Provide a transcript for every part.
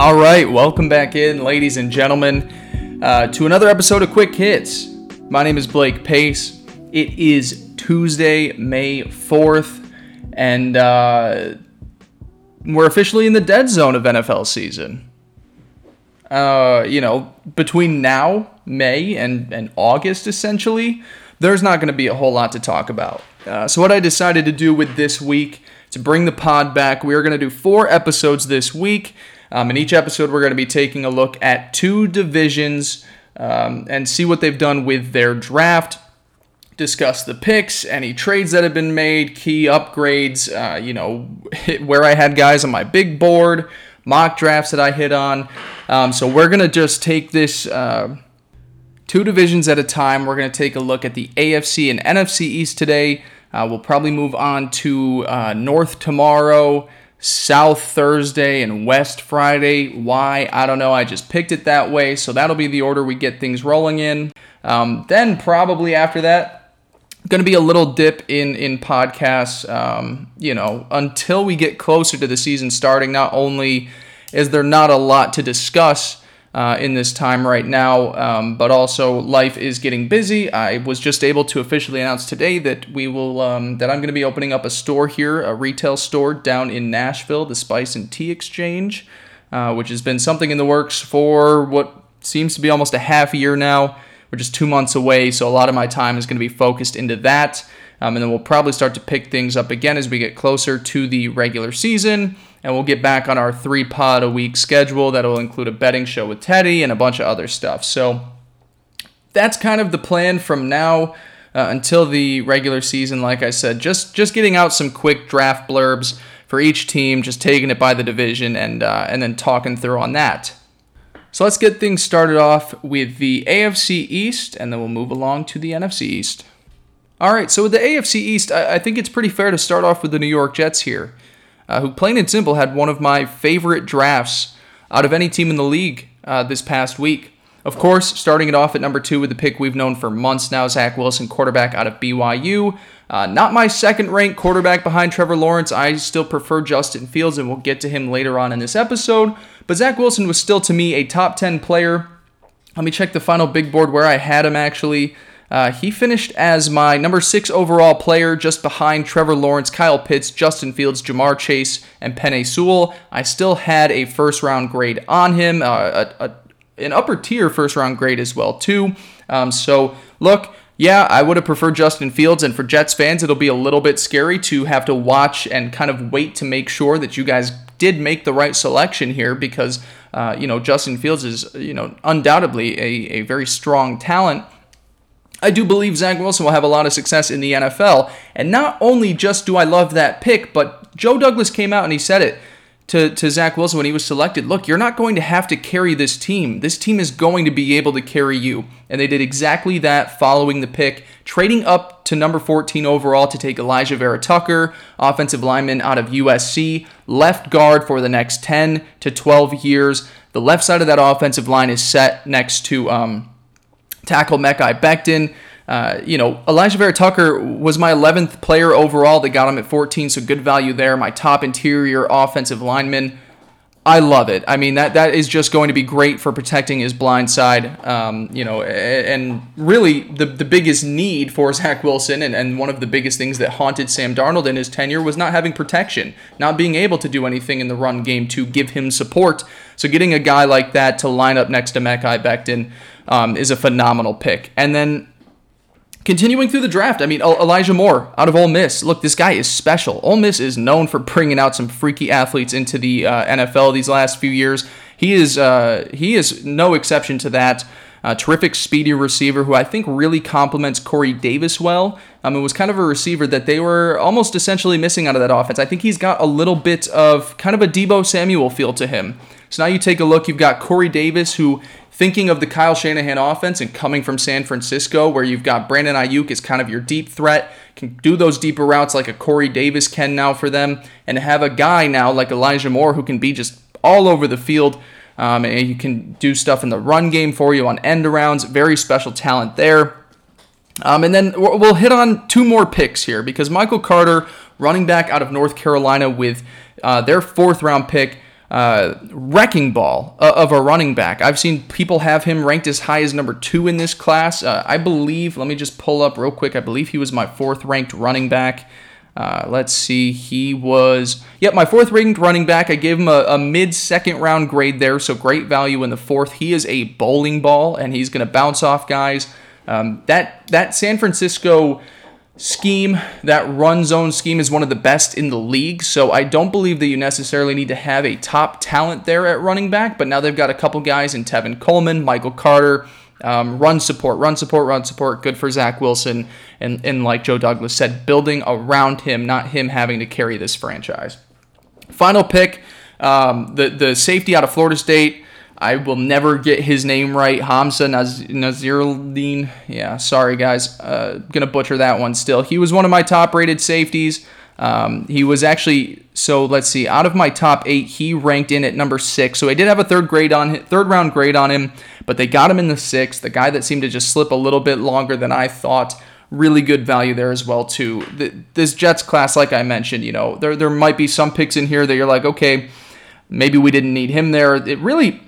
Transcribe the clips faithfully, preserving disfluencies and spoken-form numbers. All right, welcome back in, ladies and gentlemen, uh, to another episode of Quick Hits. My name is Blake Pace. It is Tuesday, May fourth, and uh, we're officially in the dead zone of N F L season. Uh, you know, between now, May, and, and August, essentially, there's not going to be a whole lot to talk about. Uh, so what I decided to do with this week, to bring the pod back, we are going to do four episodes this week. Um, in each episode, we're going to be taking a look at two divisions um, and see what they've done with their draft, discuss the picks, any trades that have been made, key upgrades, uh, you know, where I had guys on my big board, mock drafts that I hit on. Um, so we're going to just take this uh, two divisions at a time. We're going to take a look at the A F C and N F C East today. Uh, we'll probably move on to uh, North tomorrow, South Thursday, and West Friday. Why? I don't know. I just picked it that way. So that'll be the order we get things rolling in. Um, then probably after that, going to be a little dip in, in podcasts, um, you know, until we get closer to the season starting. Not only is there not a lot to discuss Uh, in this time right now, um, but also life is getting busy. I was just able to officially announce today that we will um, that I'm going to be opening up a store here, a retail store down in Nashville, the Spice and Tea Exchange, uh, which has been something in the works for what seems to be almost a half year now. We're just two months away, so a lot of my time is going to be focused into that, um, and then we'll probably start to pick things up again as we get closer to the regular season. And we'll get back on our three-pod-a-week schedule that will include a betting show with Teddy and a bunch of other stuff. So that's kind of the plan from now uh, until the regular season, like I said. Just just getting out some quick draft blurbs for each team, just taking it by the division, and uh, and then talking through on that. So let's get things started off with the A F C East, and then we'll move along to the N F C East. All right, so with the A F C East, I, I think it's pretty fair to start off with the New York Jets here. Uh, who plain and simple had one of my favorite drafts out of any team in the league uh, this past week. Of course, starting it off at number two with the pick we've known for months now, Zach Wilson, quarterback out of B Y U. Uh, not my second-ranked quarterback behind Trevor Lawrence. I still prefer Justin Fields, and we'll get to him later on in this episode. But Zach Wilson was still, to me, a top ten player. Let me check the final big board where I had him, actually. Uh, he finished as my number six overall player, just behind Trevor Lawrence, Kyle Pitts, Justin Fields, Jamar Chase, and Penei Sewell. I still had a first-round grade on him, uh, a, a, an upper-tier first-round grade as well, too. Um, so, look, yeah, I would have preferred Justin Fields, and for Jets fans, it'll be a little bit scary to have to watch and kind of wait to make sure that you guys did make the right selection here, because, uh, you know, Justin Fields is, you know, undoubtedly a, a very strong talent. I do believe Zach Wilson will have a lot of success in the N F L, and not only just do I love that pick, but Joe Douglas came out and he said it to, to Zach Wilson when he was selected. Look, you're not going to have to carry this team. This team is going to be able to carry you, and they did exactly that following the pick, trading up to number fourteen overall to take Elijah Vera Tucker, offensive lineman out of U S C, left guard for the next ten to twelve years. The left side of that offensive line is set next to um. tackle Mekhi Becton. Uh, you know, Elijah Vera Tucker was my eleventh player overall. They got him at fourteen, so good value there. My top interior offensive lineman. I love it. I mean, that that is just going to be great for protecting his blind side. Um, you know, and really the, the biggest need for Zach Wilson, and, and one of the biggest things that haunted Sam Darnold in his tenure, was not having protection, not being able to do anything in the run game to give him support. So getting a guy like that to line up next to Mekhi Becton um, is a phenomenal pick. And then continuing through the draft, I mean, Elijah Moore out of Ole Miss. Look, this guy is special. Ole Miss is known for bringing out some freaky athletes into the uh, N F L these last few years. He is uh, he is no exception to that. A terrific speedy receiver who I think really complements Corey Davis well. Um, it was kind of a receiver that they were almost essentially missing out of that offense. I think he's got a little bit of kind of a Deebo Samuel feel to him. So now you take a look, you've got Corey Davis, who, thinking of the Kyle Shanahan offense and coming from San Francisco, where you've got Brandon Ayuk as kind of your deep threat, can do those deeper routes like a Corey Davis can now for them, and have a guy now like Elijah Moore who can be just all over the field, um, and he can do stuff in the run game for you on end arounds. Very special talent there. Um, and then we'll hit on two more picks here, because Michael Carter, running back out of North Carolina with uh, their fourth round pick, uh, wrecking ball of a running back. I've seen people have him ranked as high as number two in this class. Uh, I believe, let me just pull up real quick. I believe he was my fourth ranked running back. Uh, let's see, he was, yep, my fourth ranked running back. I gave him a, a mid-second round grade there, so great value in the fourth. He is a bowling ball, and he's going to bounce off guys. Um, that that San Francisco scheme, that run zone scheme, is one of the best in the league, so I don't believe that you necessarily need to have a top talent there at running back, but now they've got a couple guys in Tevin Coleman, Michael Carter, Um, run support, run support, run support, good for Zach Wilson, and, and like Joe Douglas said, building around him, not him having to carry this franchise. Final pick, um, the, the safety out of Florida State, I will never get his name right, Hamza Naz- Naziruddin, yeah, sorry guys, uh, gonna butcher that one still. He was one of my top-rated safeties. Um, he was actually, so let's see, out of my top eight, he ranked in at number six. So I did have a third grade on him, third round grade on him, but they got him in the sixth. The guy that seemed to just slip a little bit longer than I thought. Really good value there as well, too. The, this Jets class, like I mentioned, you know, there there might be some picks in here that you're like, okay, maybe we didn't need him there. It really,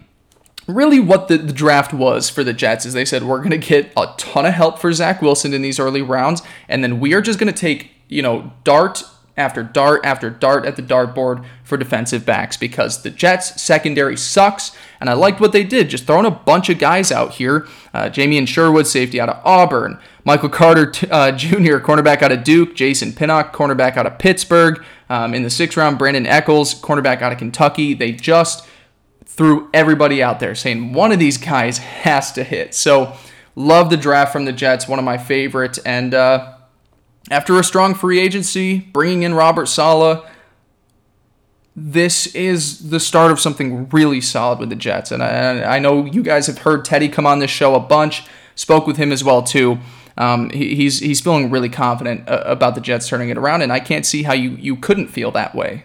really what the, the draft was for the Jets is they said, we're going to get a ton of help for Zach Wilson in these early rounds, and then we are just going to take, you know, dart after dart after dart at the dartboard for defensive backs because the Jets' secondary sucks, and I liked what they did, just throwing a bunch of guys out here. Uh, Jamien Sherwood, safety out of Auburn. Michael Carter uh, Junior, cornerback out of Duke. Jason Pinnock, cornerback out of Pittsburgh. Um, in the sixth round, Brandon Echols, cornerback out of Kentucky. They just threw everybody out there saying one of these guys has to hit. So, love the draft from the Jets, one of my favorites, and uh after a strong free agency, bringing in Robert Saleh, this is the start of something really solid with the Jets. And I, I know you guys have heard Teddy come on this show a bunch, spoke with him as well too. Um, he, he's he's feeling really confident about the Jets turning it around, and I can't see how you, you couldn't feel that way.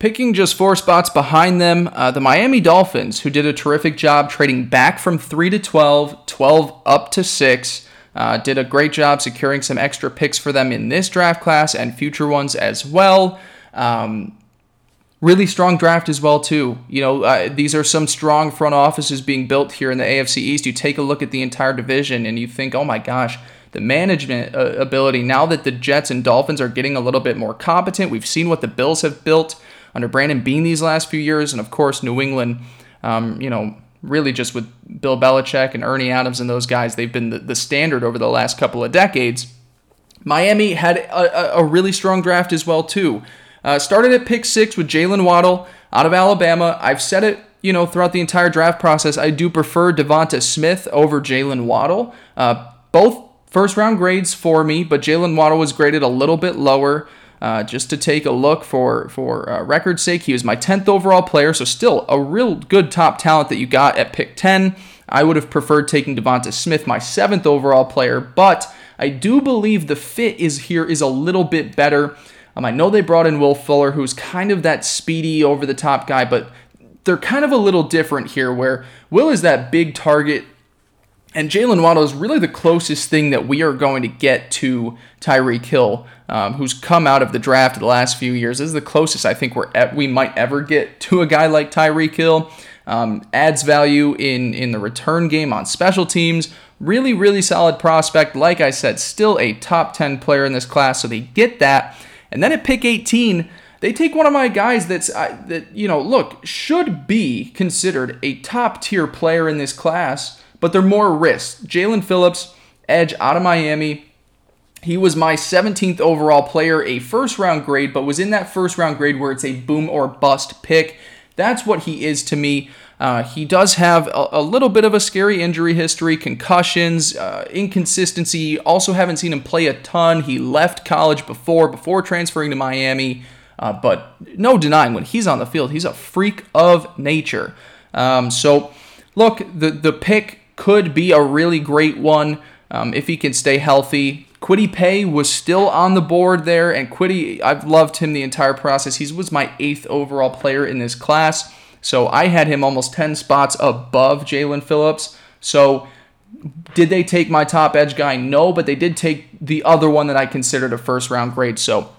Picking just four spots behind them, uh, the Miami Dolphins, who did a terrific job trading back from three to twelve, twelve up to six, uh, did a great job securing some extra picks for them in this draft class and future ones as well. Um, really strong draft as well, too. You know, uh, these are some strong front offices being built here in the A F C East. You take a look at the entire division and you think, oh my gosh, the management uh, ability. Now that the Jets and Dolphins are getting a little bit more competent, we've seen what the Bills have built under Brandon Beane these last few years, and of course New England, um, you know, really just with Bill Belichick and Ernie Adams and those guys, they've been the, the standard over the last couple of decades. Miami had a, a really strong draft as well too. Uh, started at pick six with Jalen Waddle out of Alabama. I've said it, you know, throughout the entire draft process, I do prefer Devonta Smith over Jalen Waddle. Uh, both first round grades for me, but Jalen Waddle was graded a little bit lower. Uh, just to take a look for, for uh, record's sake, he was my tenth overall player, so still a real good top talent that you got at pick ten. I would have preferred taking Devonta Smith, my seventh overall player, but I do believe the fit is here is a little bit better. Um, I know they brought in Will Fuller, who's kind of that speedy, over-the-top guy, but they're kind of a little different here, where Will is that big target, and Jalen Waddle is really the closest thing that we are going to get to Tyreek Hill, um, who's come out of the draft the last few years. This is the closest I think we're at, we might ever get to a guy like Tyreek Hill. Um, adds value in, in the return game on special teams. Really, really solid prospect. Like I said, still a top ten player in this class, so they get that. And then at pick eighteen, they take one of my guys that's, uh, that, you know, look, should be considered a top-tier player in this class, but they're more risks. Jaelan Phillips, edge out of Miami. He was my seventeenth overall player, a first-round grade, but was in that first-round grade where it's a boom or bust pick. That's what he is to me. Uh, he does have a, a little bit of a scary injury history, concussions, uh, inconsistency. Also haven't seen him play a ton. He left college before, before transferring to Miami. Uh, but no denying, when he's on the field, he's a freak of nature. Um, so, look, the, the pick could be a really great one um, if he can stay healthy. Kwity Paye was still on the board there, and Kwity, I've loved him the entire process. He was my eighth overall player in this class, so I had him almost ten spots above Jaelan Phillips. So did they take my top edge guy? No, but they did take the other one that I considered a first-round grade, so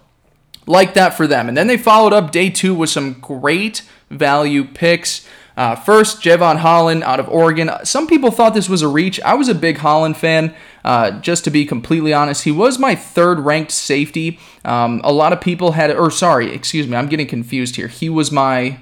like that for them. And then they followed up day two with some great value picks. Uh, first, Jevon Holland out of Oregon. Some people thought this was a reach. I was a big Holland fan, uh, just to be completely honest. He was my third-ranked safety. Um, a lot of people had, or sorry, excuse me, I'm getting confused here. He was my,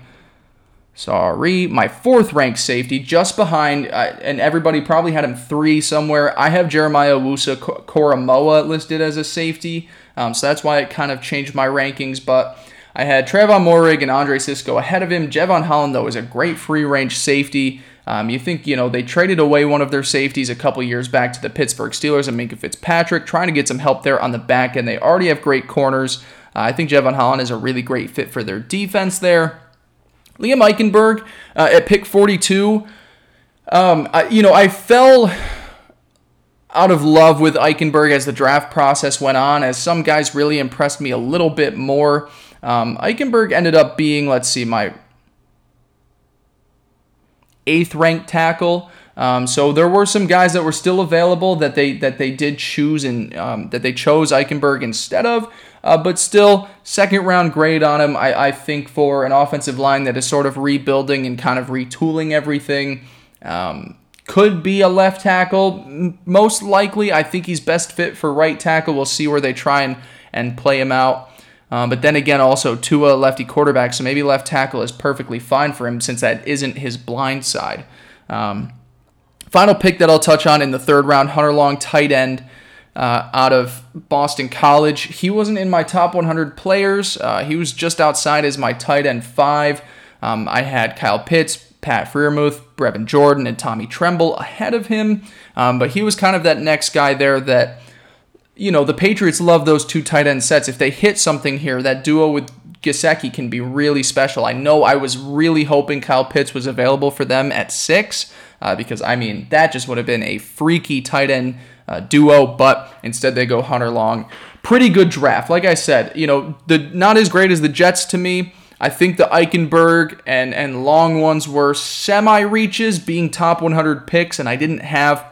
sorry, my fourth-ranked safety, just behind, uh, and everybody probably had him three somewhere. I have Jeremiah Owusu-Koramoah listed as a safety, um, so that's why it kind of changed my rankings, but I had Trevor Morig and Andre Sisco ahead of him. Jevon Holland, though, is a great free-range safety. Um, you think, you know, they traded away one of their safeties a couple years back to the Pittsburgh Steelers and Minka Fitzpatrick, trying to get some help there on the back end. They already have great corners. Uh, I think Jevon Holland is a really great fit for their defense there. Liam Eichenberg uh, at pick forty-two. Um, I, you know, I fell out of love with Eichenberg as the draft process went on, as some guys really impressed me a little bit more. Um, Eichenberg ended up being, let's see, my eighth-ranked tackle. Um, so there were some guys that were still available that they that they did choose and um, that they chose Eichenberg instead of. Uh, but still, second-round grade on him. I, I think for an offensive line that is sort of rebuilding and kind of retooling everything, um, could be a left tackle. Most likely, I think he's best fit for right tackle. We'll see where they try and, and play him out. Um, but then again, also Tua, lefty quarterback, so maybe left tackle is perfectly fine for him since that isn't his blind side. Um, final pick that I'll touch on in the third round, Hunter Long, tight end uh, out of Boston College. He wasn't in my top one hundred players. Uh, he was just outside as my tight end five. Um, I had Kyle Pitts, Pat Freiermuth, Brevin Jordan, and Tommy Tremble ahead of him. Um, but he was kind of that next guy there that, you know, the Patriots love those two tight end sets. If they hit something here, that duo with Gesicki can be really special. I know I was really hoping Kyle Pitts was available for them at six uh, because, I mean, that just would have been a freaky tight end uh, duo, but instead they go Hunter Long. Pretty good draft. Like I said, you know, the not as great as the Jets to me. I think the Eichenberg and, and Long ones were semi-reaches, being top one hundred picks, and I didn't have,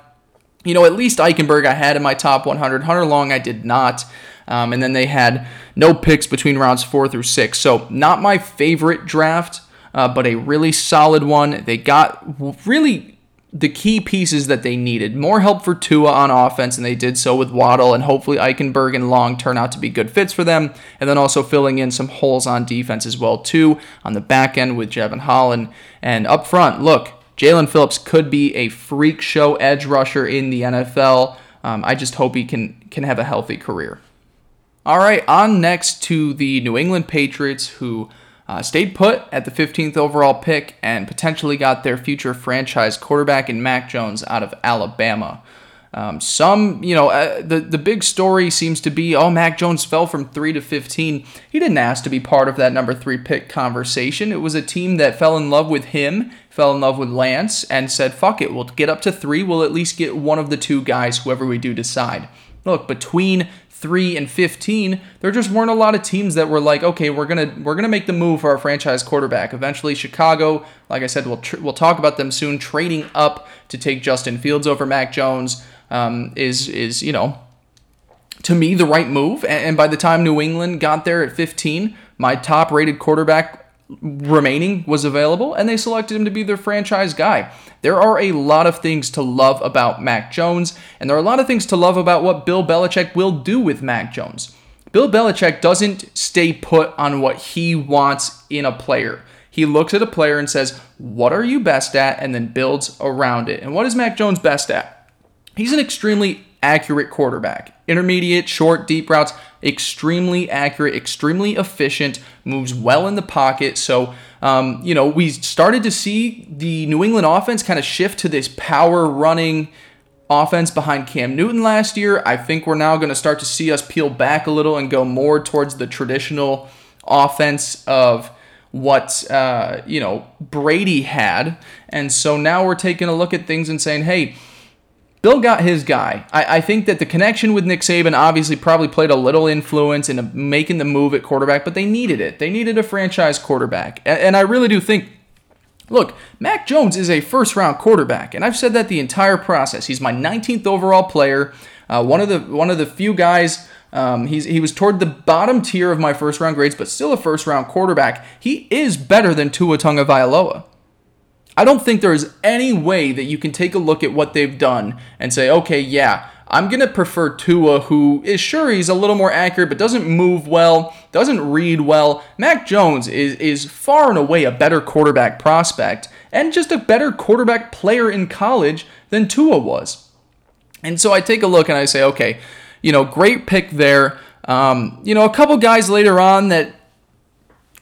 you know, at least Eichenberg I had in my top one hundred. Hunter Long I did not. Um, and then they had no picks between rounds four through six. So not my favorite draft, uh, but a really solid one. They got really the key pieces that they needed. More help for Tua on offense, and they did so with Waddle. And hopefully Eichenberg and Long turn out to be good fits for them. And then also filling in some holes on defense as well, too, on the back end with Jevon Holland. And up front, look, Jaelan Phillips could be a freak show edge rusher in the N F L. Um, I just hope he can can have a healthy career. All right, on next to the New England Patriots, who uh, stayed put at the fifteenth overall pick and potentially got their future franchise quarterback in Mac Jones out of Alabama. Um, some, you know, uh, the, the big story seems to be, oh, Mac Jones fell from three to fifteen. He didn't ask to be part of that number three pick conversation. It was a team that fell in love with him, fell in love with Lance, and said, fuck it, we'll get up to three. We'll at least get one of the two guys, whoever we do decide. Look, between three and fifteen, there just weren't a lot of teams that were like, okay, we're gonna we're gonna make the move for our franchise quarterback. Eventually, Chicago, like I said, we'll tr- we'll talk about them soon. Trading up to take Justin Fields over Mac Jones um, is is you know, to me, the right move. And, and by the time New England got there at fifteen, my top-rated quarterback remaining was available, and they selected him to be their franchise guy. There are a lot of things to love about Mac Jones, and there are a lot of things to love about what Bill Belichick will do with Mac Jones. Bill Belichick doesn't stay put on what he wants in a player. He looks at a player and says, what are you best at? And then builds around it. And what is Mac Jones best at? He's an extremely accurate quarterback. Intermediate, short, deep routes, extremely accurate, extremely efficient, moves well in the pocket. So um, you know, we started to see the New England offense kind of shift to this power running offense behind Cam Newton last year. I think we're now going to start to see us peel back a little and go more towards the traditional offense of what, uh, you know, Brady had. And so now we're taking a look at things and saying, hey, Bill got his guy. I, I think that the connection with Nick Saban obviously probably played a little influence in making the move at quarterback, but they needed it. They needed a franchise quarterback. And, and I really do think, look, Mac Jones is a first-round quarterback, and I've said that the entire process. He's my nineteenth overall player, uh, one of the one of the few guys. Um, he's he was toward the bottom tier of my first-round grades, but still a first-round quarterback. He is better than Tua Tagovailoa. I don't think there is any way that you can take a look at what they've done and say, okay, yeah, I'm going to prefer Tua, who is sure he's a little more accurate, but doesn't move well, doesn't read well. Mac Jones is, is far and away a better quarterback prospect and just a better quarterback player in college than Tua was. And so I take a look and I say, okay, you know, great pick there. Um, you know, a couple guys later on that,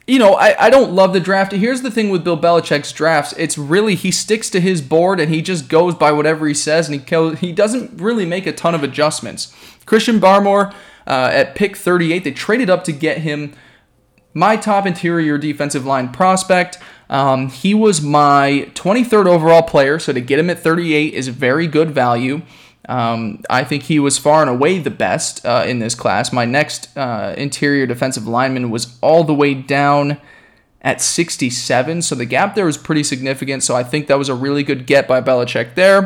You know, I, I don't love the draft. Here's the thing with Bill Belichick's drafts. It's really, he sticks to his board and he just goes by whatever he says, and he he doesn't really make a ton of adjustments. Christian Barmore uh, at pick thirty-eight, they traded up to get him. My top interior defensive line prospect. Um, he was my twenty-third overall player, so to get him at thirty-eight is very good value. Um, I think he was far and away the best uh, in this class. My next uh, interior defensive lineman was all the way down at sixty-seven, so the gap there was pretty significant, so I think that was a really good get by Belichick there.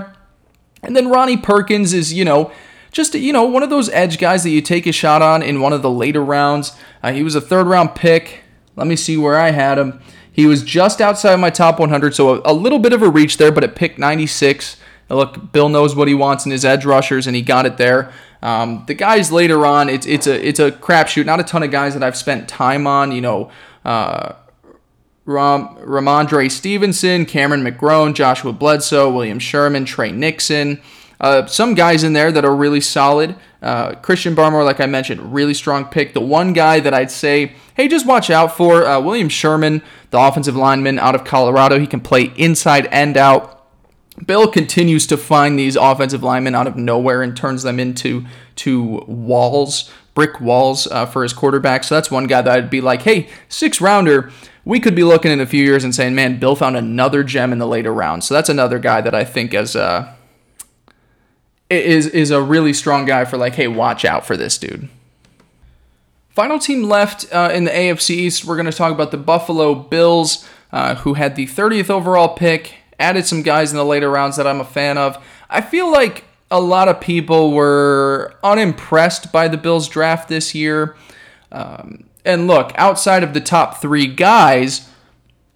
And then Ronnie Perkins is, you know, just, you know, one of those edge guys that you take a shot on in one of the later rounds. Uh, he was a third-round pick. Let me see where I had him. He was just outside my top one hundred, so a, a little bit of a reach there, but at pick ninety-six, look, Bill knows what he wants in his edge rushers, and he got it there. Um, the guys later on, it's it's a it's a crapshoot. Not a ton of guys that I've spent time on. You know, uh, Ram, Ramondre Stevenson, Cameron McGrone, Joshua Bledsoe, William Sherman, Trey Nixon. Uh, some guys in there that are really solid. Uh, Christian Barmore, like I mentioned, really strong pick. The one guy that I'd say, hey, just watch out for, uh, William Sherman, the offensive lineman out of Colorado. He can play inside and out. Bill continues to find these offensive linemen out of nowhere and turns them into to walls, brick walls uh, for his quarterback. So that's one guy that I'd be like, hey, six-rounder, we could be looking in a few years and saying, man, Bill found another gem in the later rounds. So that's another guy that I think as a, is, is a really strong guy for like, hey, watch out for this dude. Final team left uh, in the A F C East, we're going to talk about the Buffalo Bills, uh, who had the thirtieth overall pick. Added some guys in the later rounds that I'm a fan of. I feel like a lot of people were unimpressed by the Bills draft this year. Um, and look, outside of the top three guys,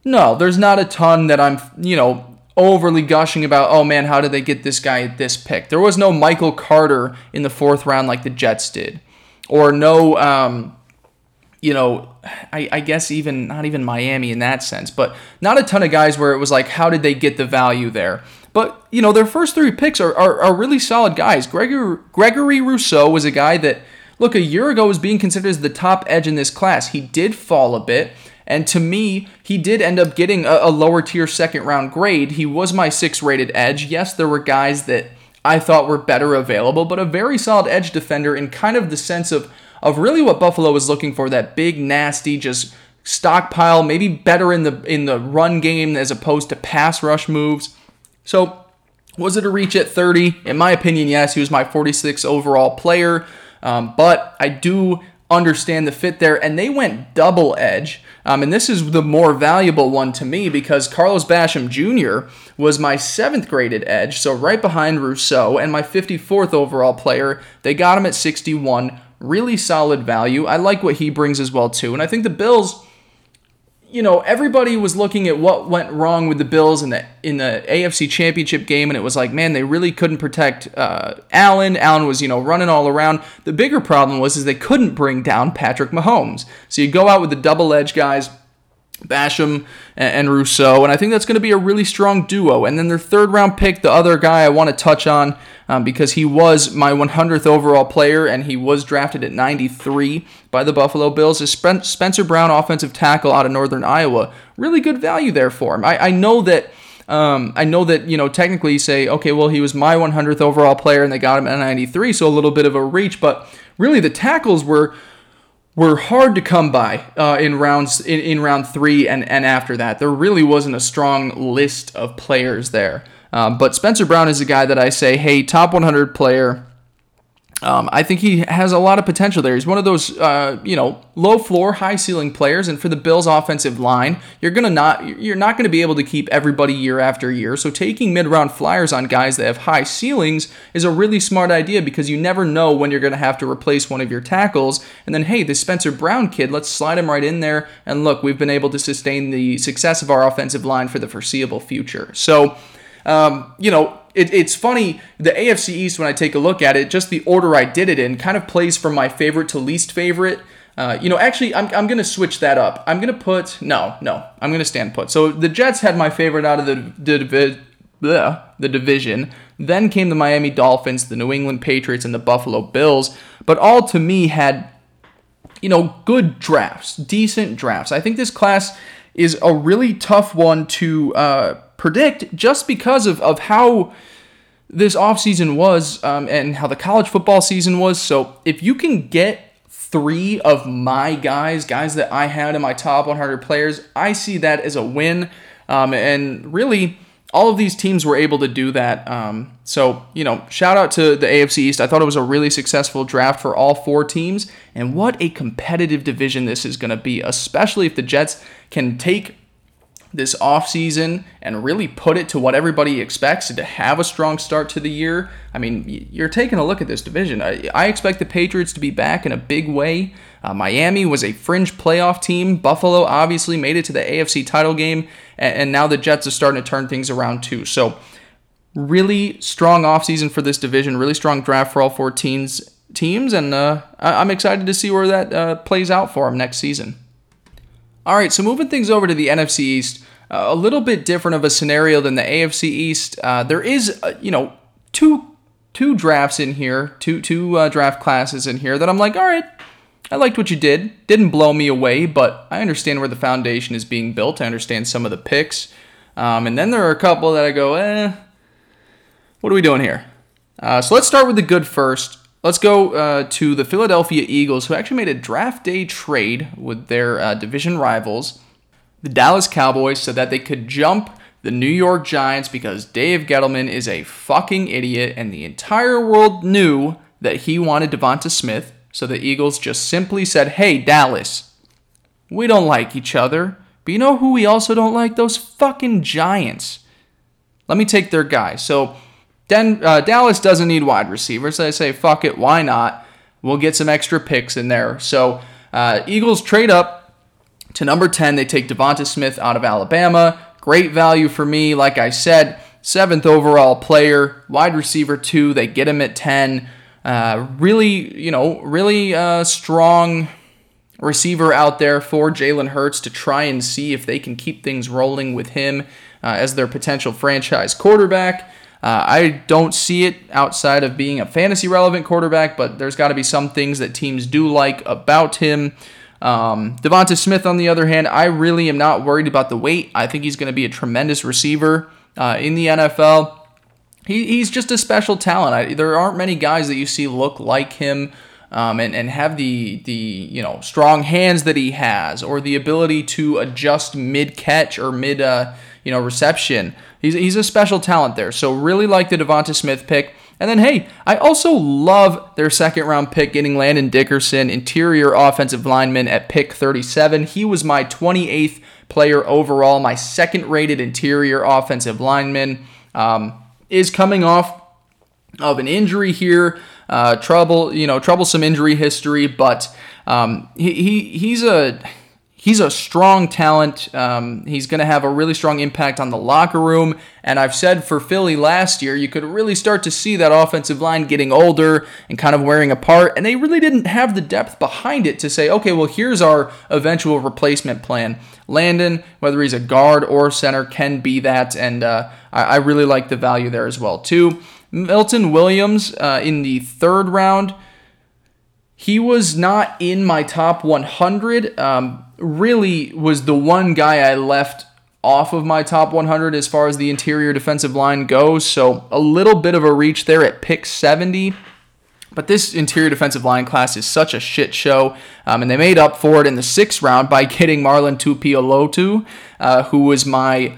no, there's not a ton that I'm, you know, overly gushing about, oh man, how did they get this guy at this pick? There was no Michael Carter in the fourth round like the Jets did. Or no, um, you know, I, I guess even not even Miami in that sense, but not a ton of guys where it was like, how did they get the value there? But, you know, their first three picks are are, are really solid guys. Gregory, Gregory Rousseau was a guy that, look, a year ago was being considered as the top edge in this class. He did fall a bit, and to me, he did end up getting a, a lower tier second round grade. He was my sixth rated edge. Yes, there were guys that I thought were better available, but a very solid edge defender in kind of the sense of of really what Buffalo was looking for, that big, nasty, just stockpile, maybe better in the in the run game as opposed to pass rush moves. So was it a reach at thirty? In my opinion, yes. He was my forty-sixth overall player, um, but I do understand the fit there, and they went double edge, um, and this is the more valuable one to me because Carlos Basham Junior was my seventh graded edge, so right behind Rousseau, and my fifty-fourth overall player. They got him at sixty-one. Really solid value. I like what he brings as well, too. And I think the Bills, you know, everybody was looking at what went wrong with the Bills in the in the A F C Championship game, and it was like, man, they really couldn't protect uh, Allen. Allen was, you know, running all around. The bigger problem was is they couldn't bring down Patrick Mahomes. So you go out with the double-edge guys. Basham and Rousseau, and I think that's going to be a really strong duo. And then their third-round pick, the other guy I want to touch on, um, because he was my one hundredth overall player, and he was drafted at ninety-three by the Buffalo Bills, is Spencer Brown, offensive tackle out of Northern Iowa. Really good value there for him. I, I know that, um, I know that, you know, technically you say, okay, well, he was my one hundredth overall player, and they got him at ninety-three, so a little bit of a reach, but really the tackles were... were hard to come by uh, in rounds in, in round three and, and after that. There really wasn't a strong list of players there. Um, but Spencer Brown is a guy that I say, hey, top one hundred player. Um, I think he has a lot of potential there. He's one of those, uh, you know, low floor, high ceiling players. And for the Bills' offensive line, you're gonna not you're not gonna be able to keep everybody year after year. So taking mid round flyers on guys that have high ceilings is a really smart idea, because you never know when you're gonna have to replace one of your tackles. And then, hey, this Spencer Brown kid, let's slide him right in there. And look, we've been able to sustain the success of our offensive line for the foreseeable future. So, um, you know. It, it's funny, the A F C East, when I take a look at it, just the order I did it in kind of plays from my favorite to least favorite. Uh, you know, actually, I'm I'm going to switch that up. I'm going to put, no, no, I'm going to stand put. So the Jets had my favorite out of the, the, the, the division. Then came the Miami Dolphins, the New England Patriots, and the Buffalo Bills. But all to me had, you know, good drafts, decent drafts. I think this class is a really tough one to uh, predict, just because of, of how this offseason was um, and how the college football season was. So if you can get three of my guys, guys that I had in my top one hundred players, I see that as a win. Um, and really, all of these teams were able to do that. Um, so, you know, shout out to the A F C East. I thought it was a really successful draft for all four teams. And what a competitive division this is going to be, especially if the Jets can take this offseason and really put it to what everybody expects, and to have a strong start to the year. I mean, you're taking a look at this division. I, I expect the Patriots to be back in a big way. Uh, Miami was a fringe playoff team. Buffalo obviously made it to the A F C title game, and, and now the Jets are starting to turn things around too. So really strong offseason for this division, really strong draft for all four teams, teams and uh, I, I'm excited to see where that uh, plays out for them next season. All right, so moving things over to the N F C East, uh, a little bit different of a scenario than the A F C East. Uh, there is, uh, you know, two two drafts in here, two two uh, draft classes in here that I'm like, all right, I liked what you did. Didn't blow me away, but I understand where the foundation is being built. I understand some of the picks. Um, and then there are a couple that I go, eh, what are we doing here? Uh, so let's start with the good first. Let's go uh, to the Philadelphia Eagles, who actually made a draft day trade with their uh, division rivals, the Dallas Cowboys, so that they could jump the New York Giants, because Dave Gettleman is a fucking idiot, and the entire world knew that he wanted Devonta Smith. So the Eagles just simply said, hey, Dallas, we don't like each other, but you know who we also don't like? Those fucking Giants. Let me take their guy. So Den, uh, Dallas doesn't need wide receivers. So they say, fuck it, why not? We'll get some extra picks in there. So uh, Eagles trade up to number ten. They take Devonta Smith out of Alabama. Great value for me. Like I said, seventh overall player, wide receiver two. They get him at ten. Uh, really, you know, really uh, strong receiver out there for Jalen Hurts to try and see if they can keep things rolling with him uh, as their potential franchise quarterback. Uh, I don't see it outside of being a fantasy-relevant quarterback, but there's got to be some things that teams do like about him. Um, Devonta Smith, on the other hand, I really am not worried about the weight. I think he's going to be a tremendous receiver uh, in the N F L. He, he's just a special talent. I, there aren't many guys that you see look like him um, and, and have the the you know strong hands that he has, or the ability to adjust mid-catch or mid uh, you know reception. He's he's a special talent there. So really like the Devonta Smith pick. And then, hey, I also love their second-round pick, getting Landon Dickerson, interior offensive lineman, at pick thirty-seven. He was my twenty-eighth player overall, my second-rated interior offensive lineman. Um, is coming off of an injury here, uh, trouble, you know, troublesome injury history, but um, he he he's a... he's a strong talent. Um, he's going to have a really strong impact on the locker room. And I've said for Philly last year, you could really start to see that offensive line getting older and kind of wearing apart. And they really didn't have the depth behind it to say, okay, well, here's our eventual replacement plan. Landon, whether he's a guard or center, can be that. And uh, I, I really like the value there as well, too. Milton Williams uh, in the third round. He was not in my top one hundred. Um, really was the one guy I left off of my top one hundred as far as the interior defensive line goes. So a little bit of a reach there at pick seventy. But this interior defensive line class is such a shit show. Um, and they made up for it in the sixth round by getting Marlon Tuipulotu, uh, who was my...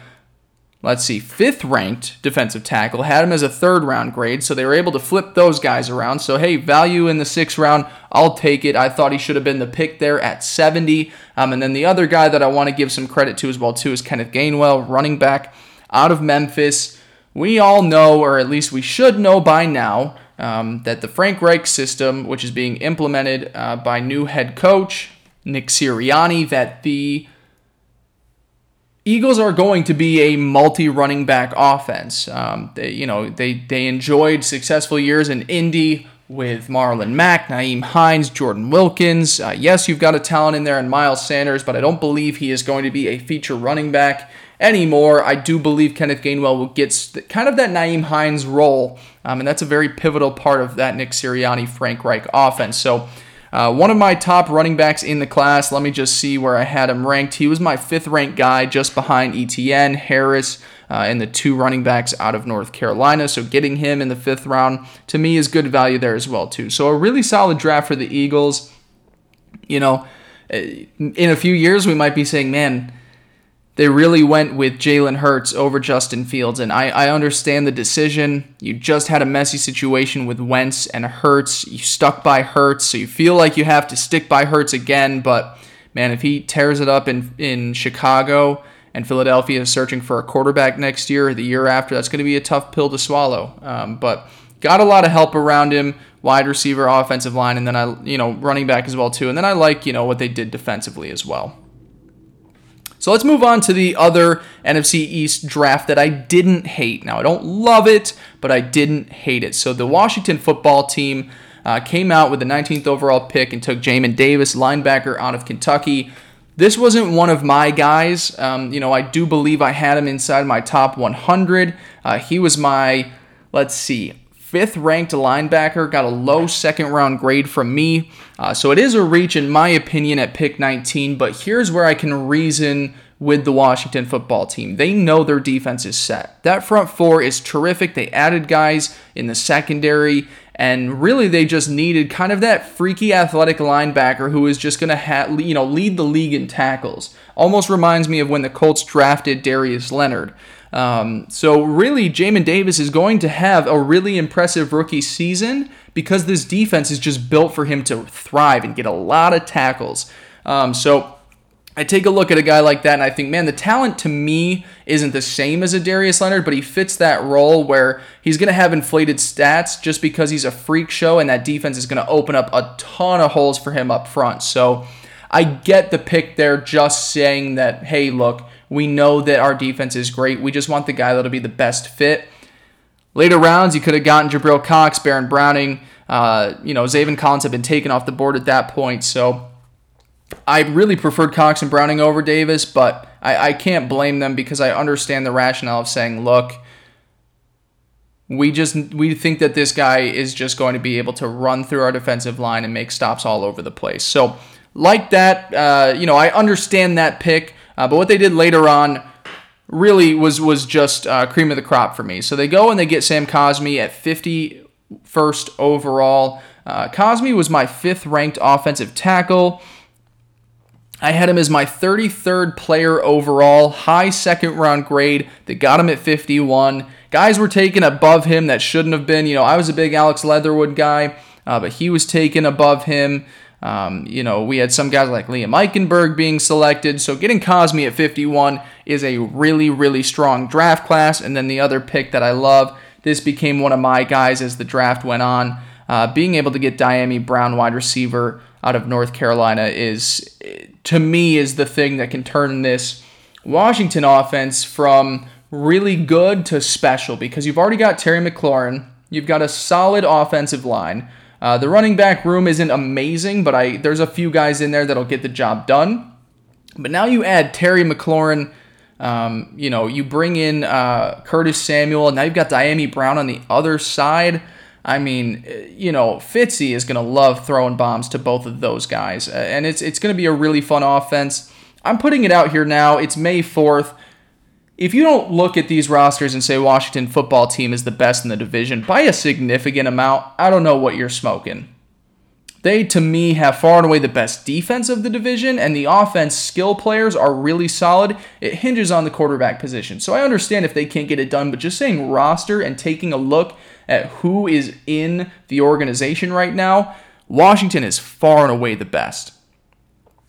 Let's see, fifth-ranked defensive tackle, had him as a third-round grade, so they were able to flip those guys around. So, hey, value in the sixth round, I'll take it. I thought he should have been the pick there at seventy. Um, and then the other guy that I want to give some credit to as well, too, is Kenneth Gainwell, running back out of Memphis. We all know, or at least we should know by now, um, that the Frank Reich system, which is being implemented uh, by new head coach Nick Sirianni, that the Eagles are going to be a multi-running back offense. Um, they, you know, they they enjoyed successful years in Indy with Marlon Mack, Nyheim Hines, Jordan Wilkins. Uh, yes, you've got a talent in there in Miles Sanders, but I don't believe he is going to be a feature running back anymore. I do believe Kenneth Gainwell will get kind of that Nyheim Hines role, um, and that's a very pivotal part of that Nick Sirianni, Frank Reich offense. So, Uh, one of my top running backs in the class, let me just see where I had him ranked. He was my fifth-ranked guy, just behind Etienne, Harris, uh, and the two running backs out of North Carolina. So getting him in the fifth round, to me, is good value there as well, too. So a really solid draft for the Eagles. You know, in a few years, we might be saying, man, they really went with Jalen Hurts over Justin Fields, and I, I understand the decision. You just had a messy situation with Wentz and Hurts. You stuck by Hurts, so you feel like you have to stick by Hurts again, but, man, if he tears it up in, in Chicago and Philadelphia is searching for a quarterback next year or the year after, that's going to be a tough pill to swallow. Um, but got a lot of help around him, wide receiver, offensive line, and then I, you know, running back as well, too. And then I like, you know, what they did defensively as well. So let's move on to the other N F C East draft that I didn't hate. Now, I don't love it, but I didn't hate it. So the Washington football team uh, came out with the nineteenth overall pick and took Jamin Davis, linebacker out of Kentucky. This wasn't one of my guys. Um, you know, I do believe I had him inside my top one hundred. Uh, he was my, let's see, fifth-ranked linebacker, got a low second-round grade from me. Uh, so it is a reach, in my opinion, at pick nineteen, but here's where I can reason with the Washington football team. They know their defense is set. That front four is terrific. They added guys in the secondary, and really they just needed kind of that freaky athletic linebacker who is just going to ha- you know, lead the league in tackles. Almost reminds me of when the Colts drafted Darius Leonard. Um, so really, Jamin Davis is going to have a really impressive rookie season because this defense is just built for him to thrive and get a lot of tackles. Um, so I take a look at a guy like that and I think, man, the talent to me isn't the same as a Darius Leonard, but he fits that role where he's going to have inflated stats just because he's a freak show and that defense is going to open up a ton of holes for him up front. So I get the pick there, just saying that, hey, look, we know that our defense is great. We just want the guy that'll be the best fit. Later rounds, you could have gotten Jabril Cox, Baron Browning. Uh, you know, Zaven Collins had been taken off the board at that point. So I really preferred Cox and Browning over Davis, but I, I can't blame them because I understand the rationale of saying, look, we just we think that this guy is just going to be able to run through our defensive line and make stops all over the place. So like that, uh, you know, I understand that pick. Uh, but what they did later on really was was just uh, cream of the crop for me. So they go and they get Sam Cosmi at fifty-first overall. Uh, Cosmi was my fifth-ranked offensive tackle. I had him as my thirty-third player overall, high second-round grade. They got him at fifty-one. Guys were taken above him that shouldn't have been. You know, I was a big Alex Leatherwood guy, uh, but he was taken above him. Um, you know, we had some guys like Liam Eichenberg being selected. So getting Cosmi at fifty-one is a really, really strong draft class. And then the other pick that I love, this became one of my guys as the draft went on, uh, being able to get Diami Brown, wide receiver out of North Carolina is, to me, is the thing that can turn this Washington offense from really good to special, because you've already got Terry McLaurin. You've got a solid offensive line. Uh, the running back room isn't amazing, but I there's a few guys in there that'll get the job done. But now you add Terry McLaurin, um, you know, you bring in uh, Curtis Samuel, and now you've got Diami Brown on the other side. I mean, you know, Fitzy is going to love throwing bombs to both of those guys, uh, and it's it's going to be a really fun offense. I'm putting it out here now. It's May fourth. If you don't look at these rosters and say Washington football team is the best in the division by a significant amount, I don't know what you're smoking. They, to me, have far and away the best defense of the division, and the offense skill players are really solid. It hinges on the quarterback position. So I understand if they can't get it done, but just saying roster and taking a look at who is in the organization right now, Washington is far and away the best.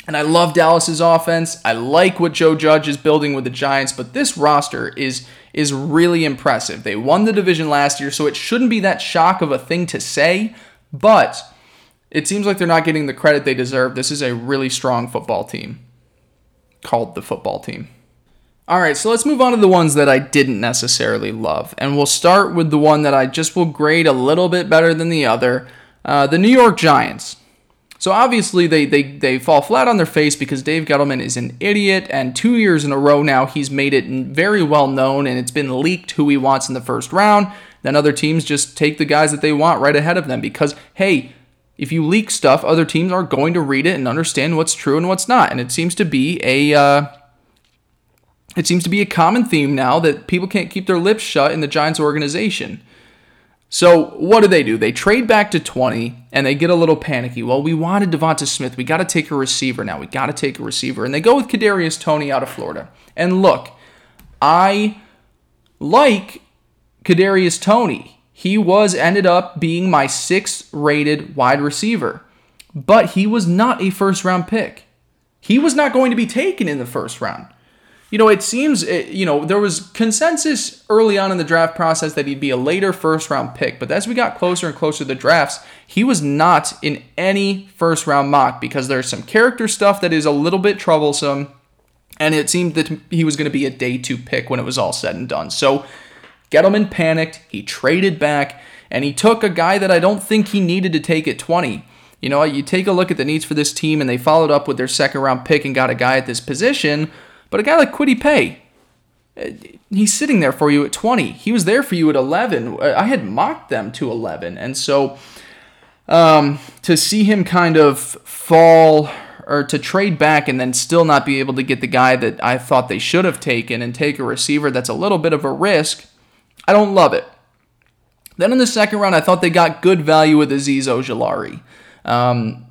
And I love Dallas's offense. I like what Joe Judge is building with the Giants, but this roster is is really impressive. They won the division last year, so it shouldn't be that shock of a thing to say, but it seems like they're not getting the credit they deserve. This is a really strong football team called the football team. All right, so let's move on to the ones that I didn't necessarily love, and we'll start with the one that I just will grade a little bit better than the other, uh, the New York Giants. So obviously they, they they fall flat on their face because Dave Gettleman is an idiot, and two years in a row now he's made it very well known, and it's been leaked who he wants in the first round. Then other teams just take the guys that they want right ahead of them because, hey, if you leak stuff, other teams are going to read it and understand what's true and what's not. And it seems to be a uh, it seems to be a common theme now that people can't keep their lips shut in the Giants organization. So what do they do? They trade back to twenty, and they get a little panicky. Well, we wanted Devonta Smith. We got to take a receiver now. We got to take a receiver. And they go with Kadarius Toney out of Florida. And look, I like Kadarius Toney. He was ended up being my sixth-rated wide receiver. But he was not a first-round pick. He was not going to be taken in the first round. You know, it seems, you know, there was consensus early on in the draft process that he'd be a later first-round pick. But as we got closer and closer to the drafts, he was not in any first-round mock because there's some character stuff that is a little bit troublesome. And it seemed that he was going to be a day two pick when it was all said and done. So Gettleman panicked. He traded back. And he took a guy that I don't think he needed to take at twenty. You know, you take a look at the needs for this team, and they followed up with their second-round pick and got a guy at this position. But a guy like Kwity Paye, he's sitting there for you at twenty. He was there for you at eleven. I had mocked them to eleven. And so um, to see him kind of fall or to trade back and then still not be able to get the guy that I thought they should have taken and take a receiver that's a little bit of a risk, I don't love it. Then in the second round, I thought they got good value with Azeez Ojulari. Um,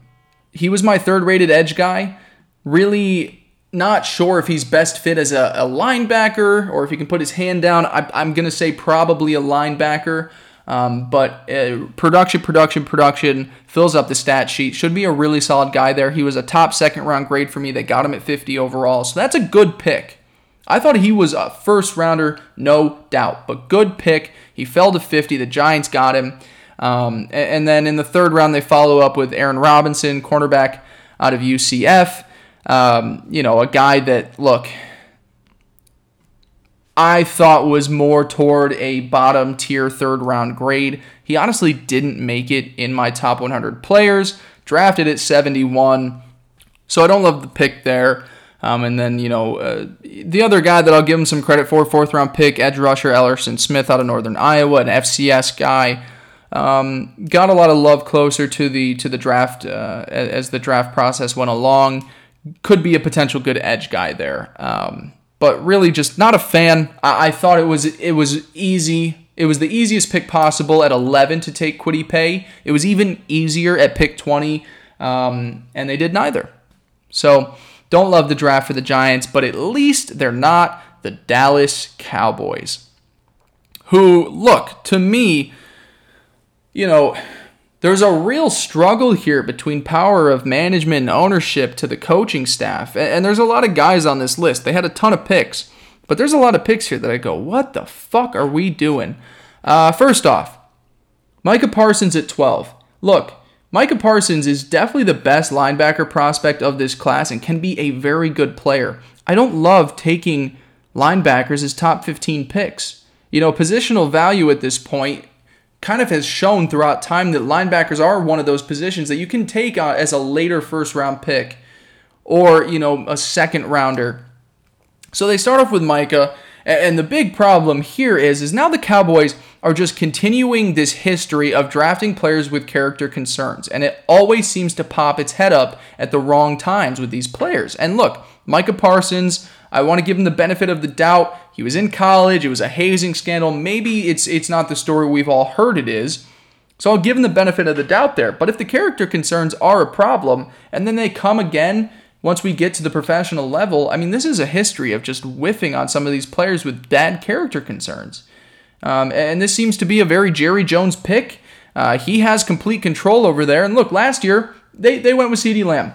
he was my third-rated edge guy. Really not sure if he's best fit as a, a linebacker or if he can put his hand down. I, I'm going to say probably a linebacker, um, but uh, production, production, production fills up the stat sheet. Should be a really solid guy there. He was a top second round grade for me. They got him at fifty overall, so that's a good pick. I thought he was a first rounder, no doubt, but good pick. He fell to fifty. The Giants got him. Um, and, and then in the third round, they follow up with Aaron Robinson, cornerback out of U C F. Um, you know, a guy that, look, I thought was more toward a bottom tier third round grade. He honestly didn't make it in my top one hundred players, drafted at seventy-one. So I don't love the pick there. Um, and then, you know, uh, the other guy that I'll give him some credit for, fourth round pick, edge rusher Ellerson Smith out of Northern Iowa, an F C S guy. Um, got a lot of love closer to the, to the draft uh, as the draft process went along. Could be a potential good edge guy there, um, but really just not a fan. I, I thought it was it was easy. It was the easiest pick possible at eleven to take Kwity Paye. It was even easier at pick twenty, um, and they did neither. So don't love the draft for the Giants, but at least they're not the Dallas Cowboys, who look to me, you know. There's a real struggle here between power of management and ownership to the coaching staff. And there's a lot of guys on this list. They had a ton of picks. But there's a lot of picks here that I go, what the fuck are we doing? Uh, first off, Micah Parsons at twelve. Look, Micah Parsons is definitely the best linebacker prospect of this class and can be a very good player. I don't love taking linebackers as top fifteen picks. You know, positional value at this point kind of has shown throughout time that linebackers are one of those positions that you can take as a later first round pick or, you know, a second rounder. So they start off with Micah, and the big problem here is, is now the Cowboys are just continuing this history of drafting players with character concerns. And it always seems to pop its head up at the wrong times with these players. And look, Micah Parsons, I want to give him the benefit of the doubt. He was in college. It was a hazing scandal. Maybe it's it's not the story we've all heard it is. So I'll give him the benefit of the doubt there. But if the character concerns are a problem, and then they come again once we get to the professional level, I mean, this is a history of just whiffing on some of these players with bad character concerns. Um, and this seems to be a very Jerry Jones pick. Uh, he has complete control over there. And look, last year, they, they went with CeeDee Lamb.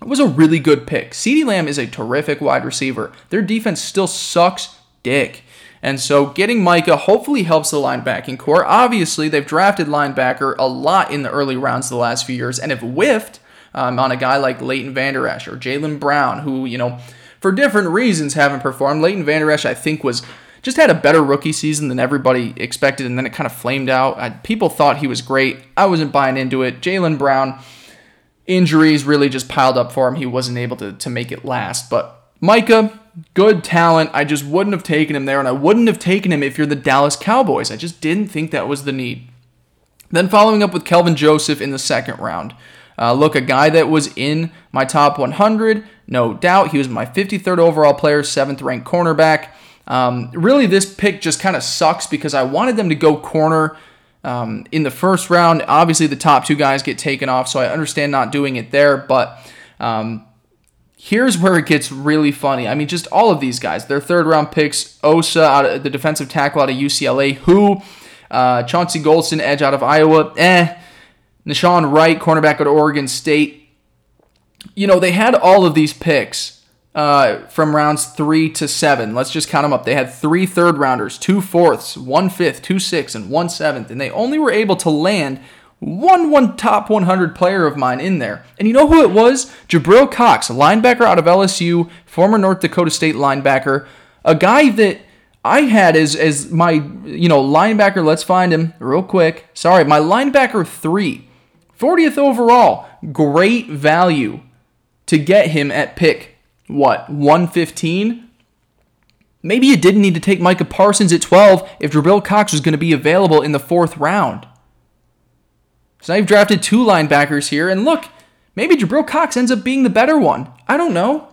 It was a really good pick. CeeDee Lamb is a terrific wide receiver. Their defense still sucks dick. And so getting Micah hopefully helps the linebacking core. Obviously, they've drafted linebacker a lot in the early rounds the last few years and have whiffed um, on a guy like Leighton Vander Esch or Jaylen Brown, who, you know, for different reasons haven't performed. Leighton Vander Esch, I think, was... just had a better rookie season than everybody expected, and then it kind of flamed out. I, people thought he was great. I wasn't buying into it. Jaylen Brown, injuries really just piled up for him. He wasn't able to, to make it last. But Micah, good talent. I just wouldn't have taken him there, and I wouldn't have taken him if you're the Dallas Cowboys. I just didn't think that was the need. Then following up with Kelvin Joseph in the second round. Uh, look, a guy that was in my top one hundred, no doubt. He was my fifty-third overall player, seventh-ranked cornerback. Um, really, this pick just kind of sucks because I wanted them to go corner um, in the first round. Obviously, the top two guys get taken off, so I understand not doing it there. But um, here's where it gets really funny. I mean, just all of these guys. Their third-round picks, Osa, out of the defensive tackle out of U C L A, who, uh, Chauncey Golston, edge out of Iowa, eh. N'Shawn Wright, cornerback out of Oregon State. You know, they had all of these picks. Uh, from rounds three to seven. Let's just count them up. They had three third rounders, two fourths, one fifth, two sixth, and one seventh. And they only were able to land one one top one hundred player of mine in there. And you know who it was? Jabril Cox, a linebacker out of L S U, former North Dakota State linebacker, a guy that I had as, as my, you know, linebacker. Let's find him real quick. Sorry, my linebacker three, fortieth overall. Great value to get him at pick. What, one fifteen? Maybe you didn't need to take Micah Parsons at twelve if Jabril Cox was going to be available in the fourth round. So now you've drafted two linebackers here, and look, maybe Jabril Cox ends up being the better one. I don't know.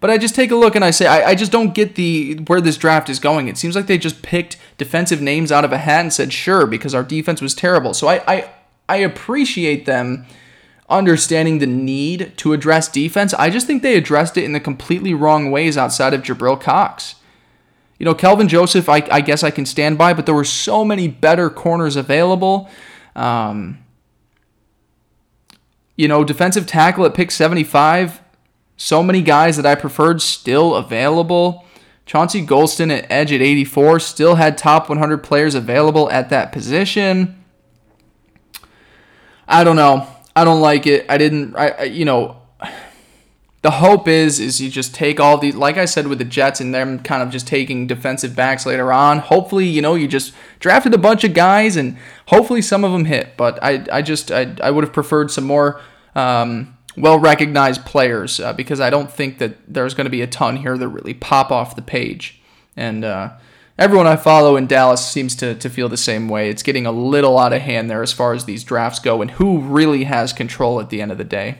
But I just take a look and I say, I, I just don't get the where this draft is going. It seems like they just picked defensive names out of a hat and said, sure, because our defense was terrible. So I, I, I appreciate them understanding the need to address defense. I just think they addressed it in the completely wrong ways outside of Jabril Cox. You know, Kelvin Joseph, I, I guess I can stand by, but there were so many better corners available. Um, you know, defensive tackle at pick seventy-five. So many guys that I preferred still available. Chauncey Golston at edge at eighty-four still had top one hundred players available at that position. I don't know. I don't like it. I didn't, I, I, you know, the hope is, is you just take all these, like I said with the Jets and them kind of just taking defensive backs later on. Hopefully, you know, you just drafted a bunch of guys and hopefully some of them hit. But I, I just, I, I would have preferred some more um, well-recognized players uh, because I don't think that there's going to be a ton here that really pop off the page. And uh, everyone I follow in Dallas seems to, to feel the same way. It's getting a little out of hand there as far as these drafts go and who really has control at the end of the day.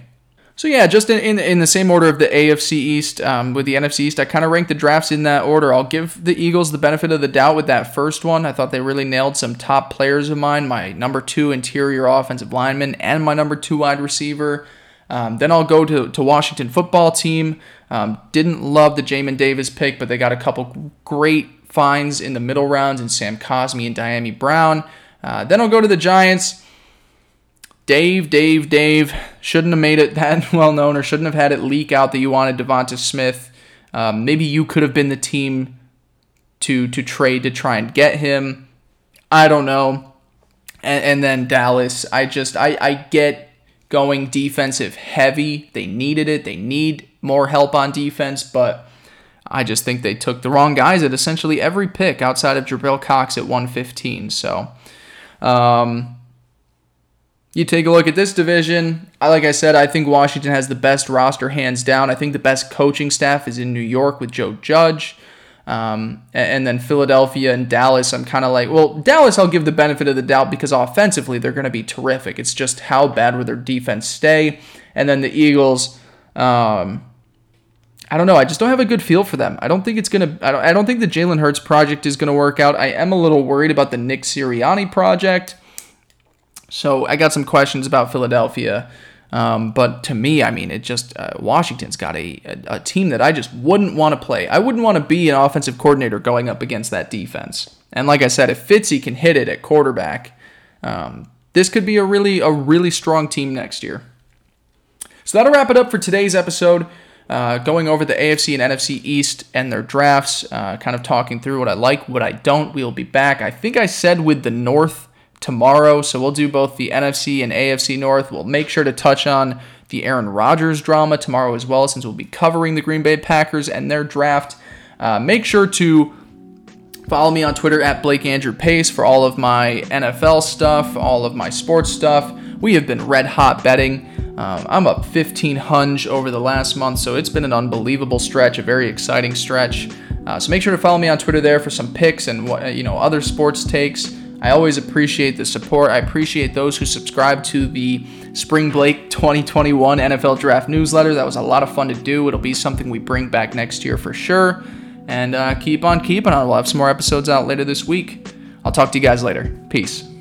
So yeah, just in, in, in the same order of the A F C East, um, with the N F C East, I kind of ranked the drafts in that order. I'll give the Eagles the benefit of the doubt with that first one. I thought they really nailed some top players of mine, my number two interior offensive lineman and my number two wide receiver. Um, then I'll go to, to Washington football team. Um, didn't love the Jamin Davis pick, but they got a couple great finds in the middle rounds in Sam Cosmi and Diami Brown. Uh, then I'll go to the Giants. Dave, Dave, Dave. Shouldn't have made it that well-known or shouldn't have had it leak out that you wanted Devonta Smith. Um, maybe you could have been the team to to trade to try and get him. I don't know. And, and then Dallas, I just, I, I get going defensive heavy. They needed it. They need more help on defense, but I just think they took the wrong guys at essentially every pick outside of Jabril Cox at one fifteen. So, um, you take a look at this division. I, like I said, I think Washington has the best roster hands down. I think the best coaching staff is in New York with Joe Judge. Um, and then Philadelphia and Dallas, I'm kind of like, well, Dallas I'll give the benefit of the doubt because offensively they're going to be terrific. It's just how bad will their defense stay? And then the Eagles, um, I don't know. I just don't have a good feel for them. I don't think it's going to, I don't, I don't think the Jalen Hurts project is going to work out. I am a little worried about the Nick Sirianni project. So I got some questions about Philadelphia. Um, but to me, I mean, it just, uh, Washington's got a, a, a team that I just wouldn't want to play. I wouldn't want to be an offensive coordinator going up against that defense. And like I said, if Fitzy can hit it at quarterback, um, this could be a really, a really strong team next year. So that'll wrap it up for today's episode. Uh, going over the A F C and N F C East and their drafts, uh, kind of talking through what I like, what I don't. We'll be back. I think I said with the North tomorrow, so we'll do both the N F C and A F C North. We'll make sure to touch on the Aaron Rodgers drama tomorrow as well, since we'll be covering the Green Bay Packers and their draft. Uh, make sure to follow me on Twitter at Blake Andrew Pace for all of my N F L stuff, all of my sports stuff. We have been red hot betting. Um, I'm up fifteen hundred over the last month, so it's been an unbelievable stretch, a very exciting stretch. Uh, so make sure to follow me on Twitter there for some picks and what, you know, other sports takes. I always appreciate the support. I appreciate those who subscribe to the Spring Blake twenty twenty-one N F L Draft newsletter. That was a lot of fun to do. It'll be something we bring back next year for sure. And uh, keep on keeping on. We'll have some more episodes out later this week. I'll talk to you guys later. Peace.